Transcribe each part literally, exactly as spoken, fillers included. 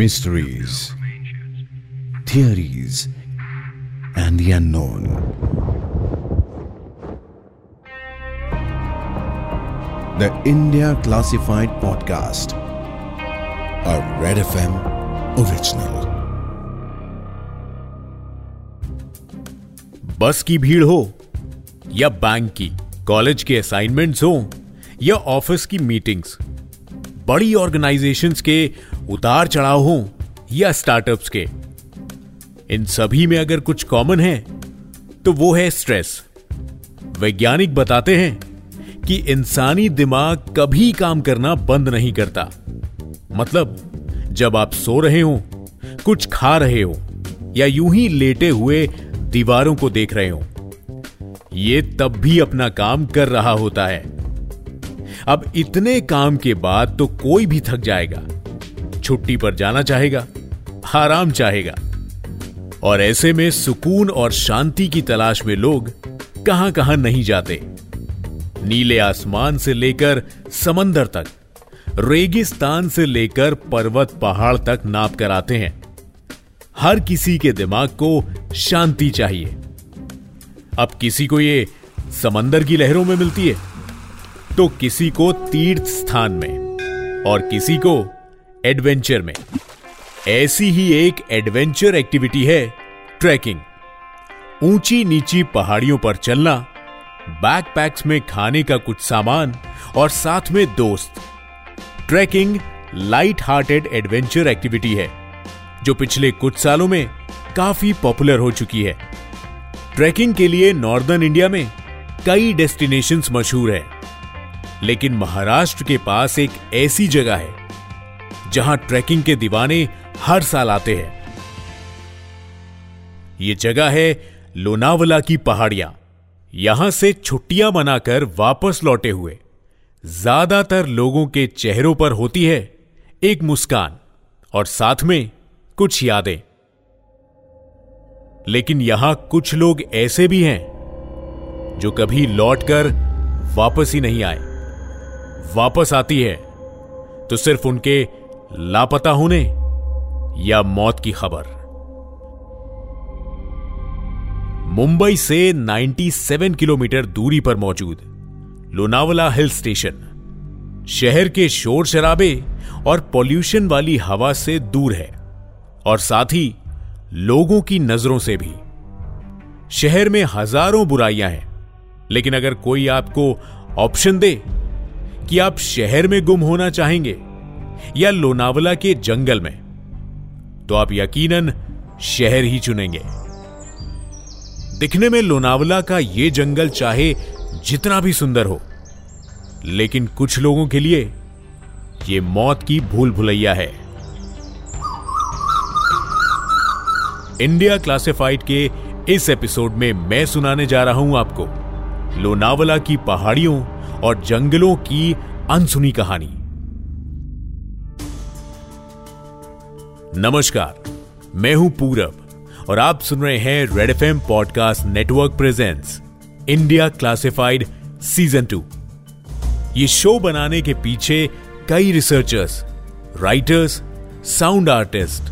mysteries, theories, and the unknown. The India Classified Podcast, a Red F M original. बस की भीड़ हो या बैंक की, कॉलेज के असाइनमेंट्स हो या ऑफिस की मीटिंग्स, बड़ी ऑर्गेनाइजेशंस के उतार चढ़ाव हो या स्टार्टअप्स के, इन सभी में अगर कुछ कॉमन है तो वो है स्ट्रेस। वैज्ञानिक बताते हैं कि इंसानी दिमाग कभी काम करना बंद नहीं करता। मतलब जब आप सो रहे हो, कुछ खा रहे हो या यूं ही लेटे हुए दीवारों को देख रहे हो, ये तब भी अपना काम कर रहा होता है। अब इतने काम के बाद तो कोई भी थक जाएगा, छुट्टी पर जाना चाहेगा, आराम चाहेगा, और ऐसे में सुकून और शांति की तलाश में लोग कहां कहां नहीं जाते। नीले आसमान से लेकर समंदर तक, रेगिस्तान से लेकर पर्वत पहाड़ तक नाप कर आते हैं। हर किसी के दिमाग को शांति चाहिए। अब किसी को ये समंदर की लहरों में मिलती है, तो किसी को तीर्थ स्थान में और किसी को एडवेंचर में। ऐसी ही एक एडवेंचर एक्टिविटी है ट्रैकिंग। ऊंची नीची पहाड़ियों पर चलना, बैकपैक्स में खाने का कुछ सामान और साथ में दोस्त। Trekking light hearted adventure activity है जो पिछले कुछ सालों में काफी पॉपुलर हो चुकी है। ट्रैकिंग के लिए नॉर्दर्न इंडिया में कई डेस्टिनेशंस मशहूर हैं, लेकिन महाराष्ट्र के पास एक ऐसी जगह है जहां ट्रैकिंग के दीवाने हर साल आते हैं। ये जगह है लोनावला की पहाड़ियां। यहां से छुट्टियां मनाकर वापस लौटे हुए ज्यादातर लोगों के चेहरों पर होती है एक मुस्कान और साथ में कुछ यादें। लेकिन यहां कुछ लोग ऐसे भी हैं जो कभी लौटकर वापस ही नहीं आए। वापस आती है तो सिर्फ उनके लापता होने या मौत की खबर। मुंबई से सत्तानवे किलोमीटर दूरी पर मौजूद लोनावला हिल स्टेशन शहर के शोर शराबे और पॉल्यूशन वाली हवा से दूर है, और साथ ही लोगों की नजरों से भी। शहर में हजारों बुराइयां हैं, लेकिन अगर कोई आपको ऑप्शन दे कि आप शहर में गुम होना चाहेंगे या लोनावला के जंगल में, तो आप यकीनन शहर ही चुनेंगे। दिखने में लोनावला का यह जंगल चाहे जितना भी सुंदर हो, लेकिन कुछ लोगों के लिए यह मौत की भूल भुलैया है। इंडिया क्लासिफाइड के इस एपिसोड में मैं सुनाने जा रहा हूं आपको लोनावला की पहाड़ियों और जंगलों की अनसुनी कहानी। नमस्कार, मैं हूं पूरब और आप सुन रहे हैं red FM podcast network presents India classified season two. ये शो बनाने के पीछे कई रिसर्चर्स, राइटर्स, साउंड आर्टिस्ट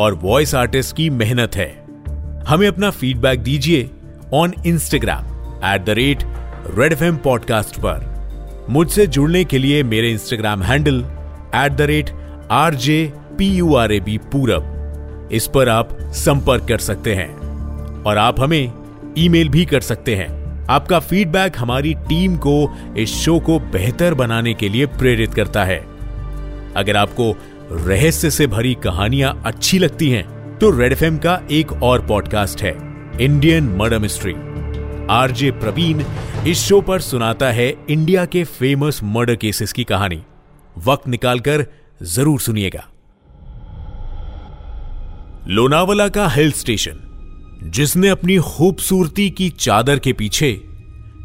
और वॉइस आर्टिस्ट की मेहनत है। हमें अपना फीडबैक दीजिए on Instagram at the rate red F M podcast पर। मुझसे जुड़ने के लिए मेरे Instagram handle at the rate R J P U R A B Purab, इस पर आप संपर्क कर सकते हैं। और आप हमें ईमेल भी कर सकते हैं। आपका फीडबैक हमारी टीम को इस शो को बेहतर बनाने के लिए प्रेरित करता है। अगर आपको रहस्य से भरी कहानियां अच्छी लगती हैं तो रेड एफ एम का एक और पॉडकास्ट है Indian murder mystery. RJ Praveen इस शो पर सुनाता है इंडिया के फेमस मर्डर केसेस की कहानी। वक्त निकालकर जरूर सुनिएगा। लोनावला का हिल स्टेशन, जिसने अपनी खूबसूरती की चादर के पीछे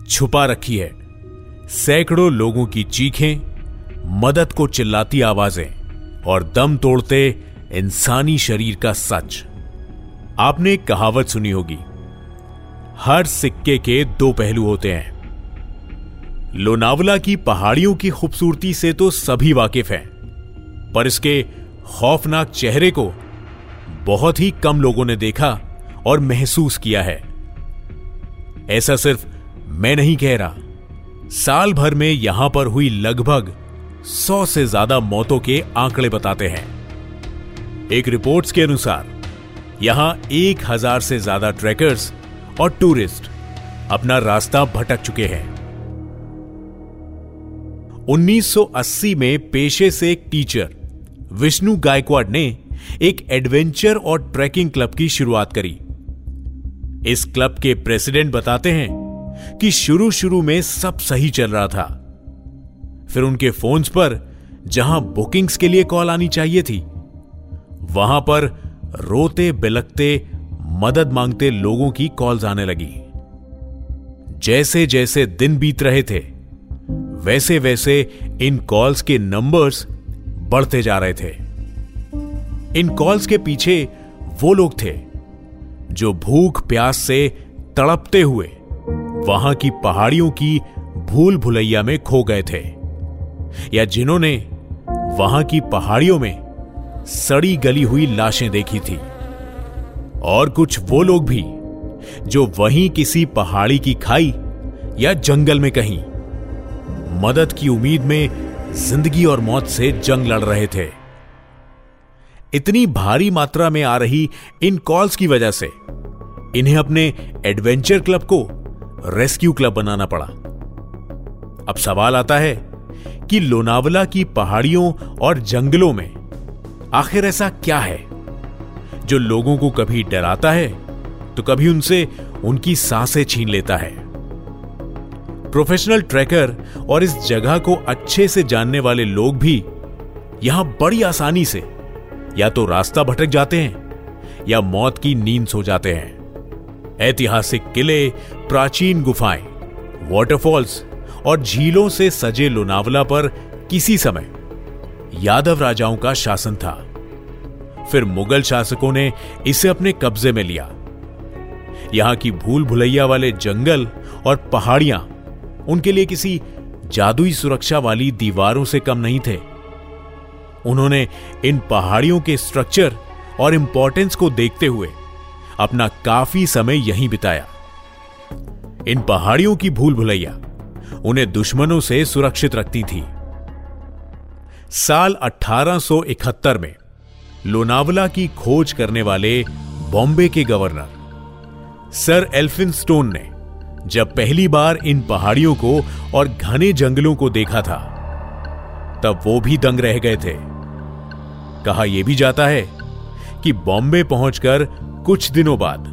छुपा रखी है सैकड़ों लोगों की चीखें, मदद को चिल्लाती आवाजें और दम तोड़ते इंसानी शरीर का सच। आपने एक कहावत सुनी होगी, हर सिक्के के दो पहलू होते हैं। लोनावला की पहाड़ियों की खूबसूरती से तो सभी वाकिफ हैं, पर इसके खौफनाक चेहरे को बहुत ही कम लोगों ने देखा और महसूस किया है। ऐसा सिर्फ मैं नहीं कह रहा, साल भर में यहां पर हुई लगभग सौ से ज्यादा मौतों के आंकड़े बताते हैं। एक रिपोर्ट्स के अनुसार यहां एक हजार से ज्यादा ट्रैकर्स और टूरिस्ट अपना रास्ता भटक चुके हैं। उन्नीस सौ अस्सी में पेशे से एक टीचर विष्णु गायकवाड ने एक एडवेंचर और ट्रैकिंग क्लब की शुरुआत करी। इस क्लब के प्रेसिडेंट बताते हैं कि शुरू शुरू में सब सही चल रहा था, फिर उनके फोन्स पर जहां बुकिंग्स के लिए कॉल आनी चाहिए थी, वहां पर रोते बिलखते मदद मांगते लोगों की कॉल्स आने लगी। जैसे जैसे दिन बीत रहे थे वैसे वैसे इन कॉल्स के नंबर्स बढ़ते जा रहे थे। इन कॉल्स के पीछे वो लोग थे जो भूख प्यास से तड़पते हुए वहां की पहाड़ियों की भूल भुलैया में खो गए थे, या जिन्होंने वहां की पहाड़ियों में सड़ी गली हुई लाशें देखी थी, और कुछ वो लोग भी जो वहीं किसी पहाड़ी की खाई या जंगल में कहीं मदद की उम्मीद में जिंदगी और मौत से जंग लड़ रहे थे। इतनी भारी मात्रा में आ रही इन कॉल्स की वजह से इन्हें अपने एडवेंचर क्लब को रेस्क्यू क्लब बनाना पड़ा। अब सवाल आता है कि लोनावला की पहाड़ियों और जंगलों में आखिर ऐसा क्या है जो लोगों को कभी डराता है तो कभी उनसे उनकी सांसें छीन लेता है। प्रोफेशनल ट्रैकर और इस जगह को अच्छे से जानने वाले लोग भी यहां बड़ी आसानी से या तो रास्ता भटक जाते हैं या मौत की नींद सो जाते हैं। ऐतिहासिक किले, प्राचीन गुफाएं, वाटरफॉल्स और झीलों से सजे लोनावला पर किसी समय यादव राजाओं का शासन था, फिर मुगल शासकों ने इसे अपने कब्जे में लिया। यहां की भूल भुलैया वाले जंगल और पहाड़ियां उनके लिए किसी जादुई सुरक्षा वाली दीवारों से कम नहीं थे। उन्होंने इन पहाड़ियों के स्ट्रक्चर और इंपॉर्टेंस को देखते हुए अपना काफी समय यहीं बिताया। इन पहाड़ियों की भूल भुलैया उन्हें दुश्मनों से सुरक्षित रखती थी। साल अठारह सौ इकहत्तर में लोनावला की खोज करने वाले बॉम्बे के गवर्नर सर एल्फिनस्टोन ने जब पहली बार इन पहाड़ियों को और घने जंगलों को देखा था, तब वो भी दंग रह गए थे। कहा यह भी जाता है कि बॉम्बे पहुंचकर कुछ दिनों बाद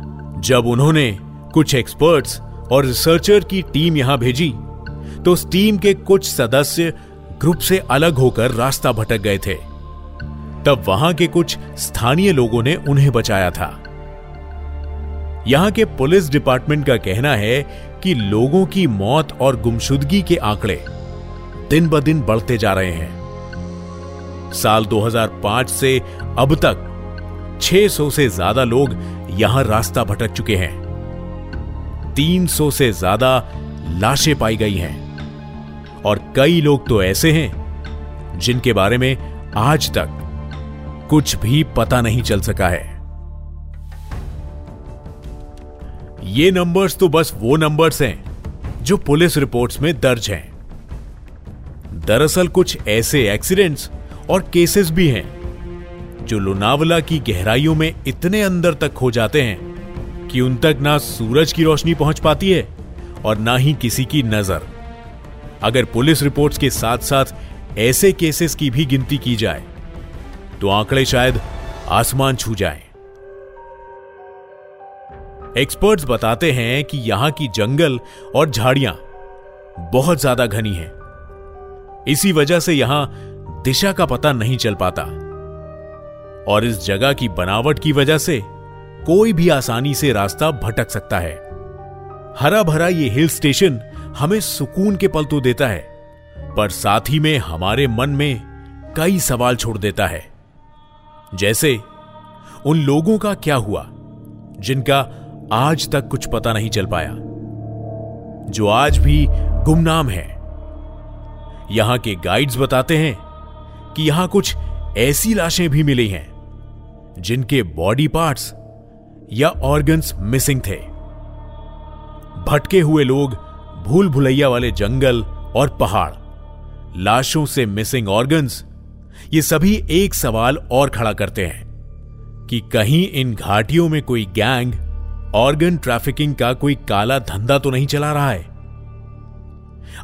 जब उन्होंने कुछ एक्सपर्ट्स और रिसर्चर की टीम यहां भेजी, तो उस टीम के कुछ सदस्य ग्रुप से अलग होकर रास्ता भटक गए थे। तब वहां के कुछ स्थानीय लोगों ने उन्हें बचाया था। यहां के पुलिस डिपार्टमेंट का कहना है कि लोगों की मौत और गुमशुदगी के आंकड़े दिन ब दिन बढ़ते जा रहे हैं। साल दो हज़ार पाँच से अब तक छह सौ से ज्यादा लोग यहां रास्ता भटक चुके हैं, तीन सौ से ज्यादा लाशें पाई गई हैं, और कई लोग तो ऐसे हैं जिनके बारे में आज तक कुछ भी पता नहीं चल सका है। ये नंबर्स तो बस वो नंबर्स हैं जो पुलिस रिपोर्ट्स में दर्ज हैं। दरअसल कुछ ऐसे एक्सीडेंट्स और केसेस भी हैं जो लोनावला की गहराइयों में इतने अंदर तक खो जाते हैं कि उन तक ना सूरज की रोशनी पहुंच पाती है और ना ही किसी की नजर। अगर पुलिस रिपोर्ट्स के साथ साथ ऐसे केसेस की भी गिनती की जाए तो आंकड़े शायद आसमान छू जाएं। एक्सपर्ट्स बताते हैं कि यहां की जंगल और झाड़ियां बहुत ज्यादा घनी हैं, इसी वजह से यहां दिशा का पता नहीं चल पाता, और इस जगह की बनावट की वजह से कोई भी आसानी से रास्ता भटक सकता है। हरा भरा ये हिल स्टेशन हमें सुकून के पल तो देता है, पर साथ ही में हमारे मन में कई सवाल छोड़ देता है। जैसे उन लोगों का क्या हुआ जिनका आज तक कुछ पता नहीं चल पाया, जो आज भी गुमनाम है। यहां के गाइड्स बताते हैं कि यहां कुछ ऐसी लाशें भी मिली हैं जिनके बॉडी पार्ट्स या ऑर्गन्स मिसिंग थे। भटके हुए लोग भूल भुलैया वाले जंगल और पहाड़, लाशों से मिसिंग ऑर्गन्स, ये सभी एक सवाल और खड़ा करते हैं कि कहीं इन घाटियों में कोई गैंग ऑर्गन ट्रैफिकिंग का कोई काला धंधा तो नहीं चला रहा है।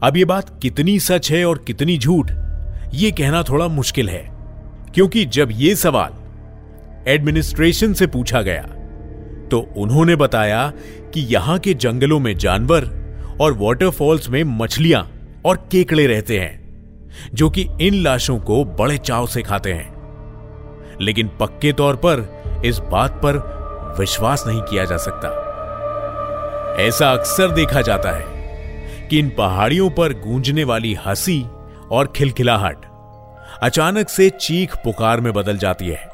अब ये बात कितनी सच है और कितनी झूठ, ये कहना थोड़ा मुश्किल है, क्योंकि जब ये सवाल एडमिनिस्ट्रेशन से पूछा गया तो उन्होंने बताया कि यहां के जंगलों में जानवर और वाटरफॉल्स में मछलियां और केकड़े रहते हैं जो कि इन लाशों को बड़े चाव से खाते हैं। लेकिन पक्के तौर पर इस बात पर विश्वास नहीं किया जा सकता। ऐसा अक्सर देखा जाता है कि इन पहाड़ियों पर गूंजने वाली हंसी और खिलखिलाहट अचानक से चीख पुकार में बदल जाती है।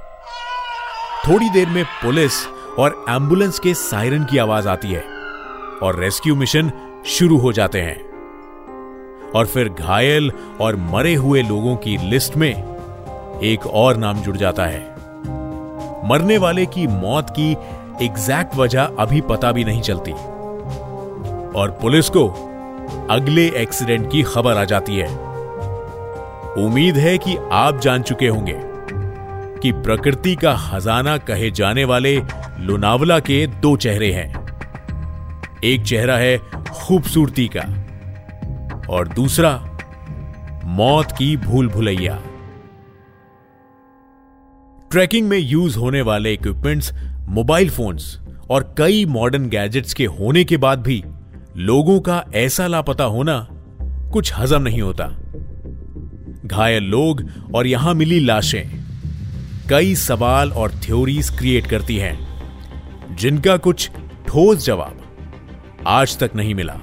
थोड़ी देर में पुलिस और एम्बुलेंस के सायरन की आवाज आती है और रेस्क्यू मिशन शुरू हो जाते हैं, और फिर घायल और मरे हुए लोगों की लिस्ट में एक और नाम जुड़ जाता है। मरने वाले की मौत की एग्जैक्ट वजह अभी पता भी नहीं चलती और पुलिस को अगले एक्सीडेंट की खबर आ जाती है। उम्मीद है कि आप जान चुके होंगे कि प्रकृति का खजाना कहे जाने वाले लोनावला के दो चेहरे हैं। एक चेहरा है खूबसूरती का और दूसरा मौत की भूल भुलैया। ट्रैकिंग में यूज होने वाले इक्विपमेंट्स, मोबाइल फोन्स और कई मॉडर्न गैजेट्स के होने के बाद भी लोगों का ऐसा लापता होना कुछ हजम नहीं होता। घायल लोग और यहां मिली लाशें कई सवाल और थ्योरीज क्रिएट करती हैं जिनका कुछ ठोस जवाब आज तक नहीं मिला।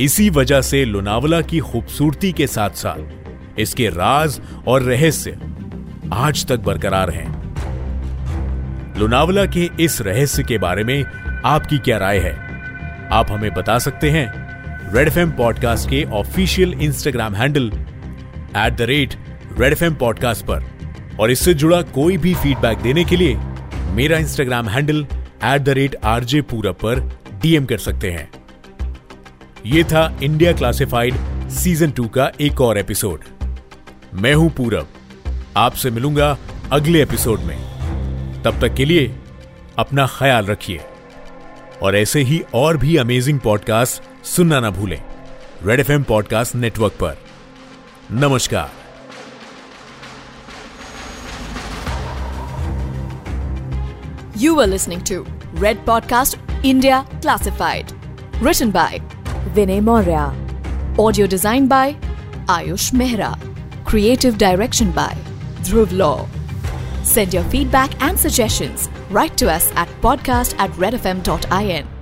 इसी वजह से लोनावला की खूबसूरती के साथ साथ इसके राज और रहस्य आज तक बरकरार हैं। लोनावला के इस रहस्य के बारे में आपकी क्या राय है? आप हमें बता सकते हैं रेड एफ एम पॉडकास्ट के official Instagram handle at the rate red F M podcast पर, और इससे जुड़ा कोई भी फीडबैक देने के लिए मेरा Instagram handle at the rate RJ Purab पर डीएम कर सकते हैं। ये था इंडिया क्लासिफाइड सीजन टू का एक और एपिसोड। मैं हूं पूरब, आपसे मिलूंगा अगले एपिसोड में। तब तक के लिए अपना ख्याल रखिए और ऐसे ही और भी अमेजिंग पॉडकास्ट सुनना ना भूलें red F M podcast network पर। नमस्कार। You were listening to Red Podcast India Classified. Written by Vinay Maurya. Audio design by Ayush Mehra. Creative direction by Dhruv Law. Send your feedback and suggestions. Write to us at podcast at redfm.in.